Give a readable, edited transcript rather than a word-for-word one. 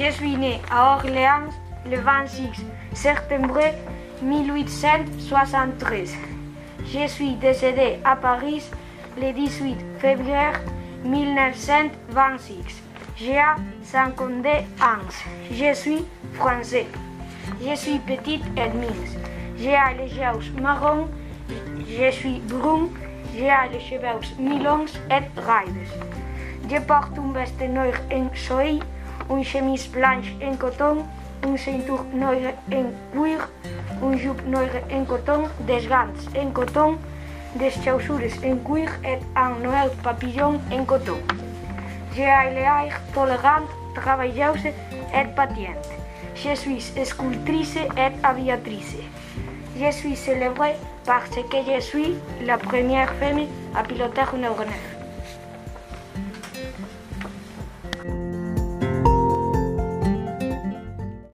Je suis né à Orléans le 26 septembre 1873. Je suis décédé à Paris le 18 février 1926. J'ai 52 ans. Je suis français. Je suis petite et mince. J'ai les cheveux marrons. Je suis brun. J'ai les cheveux mi-longs et raides. Je porte un veste noir en soie, une chemise blanche en coton, une ceinture noire en cuir, une jupe noire en coton, des gants en coton, des chaussures en cuir et un nouvel papillon en coton. J'ai les airs tolérantes, travailleuses et patientes. Je suis sculptrice et aviatrice. Je suis célébrée parce que je suis la première femme à piloter un aéronef.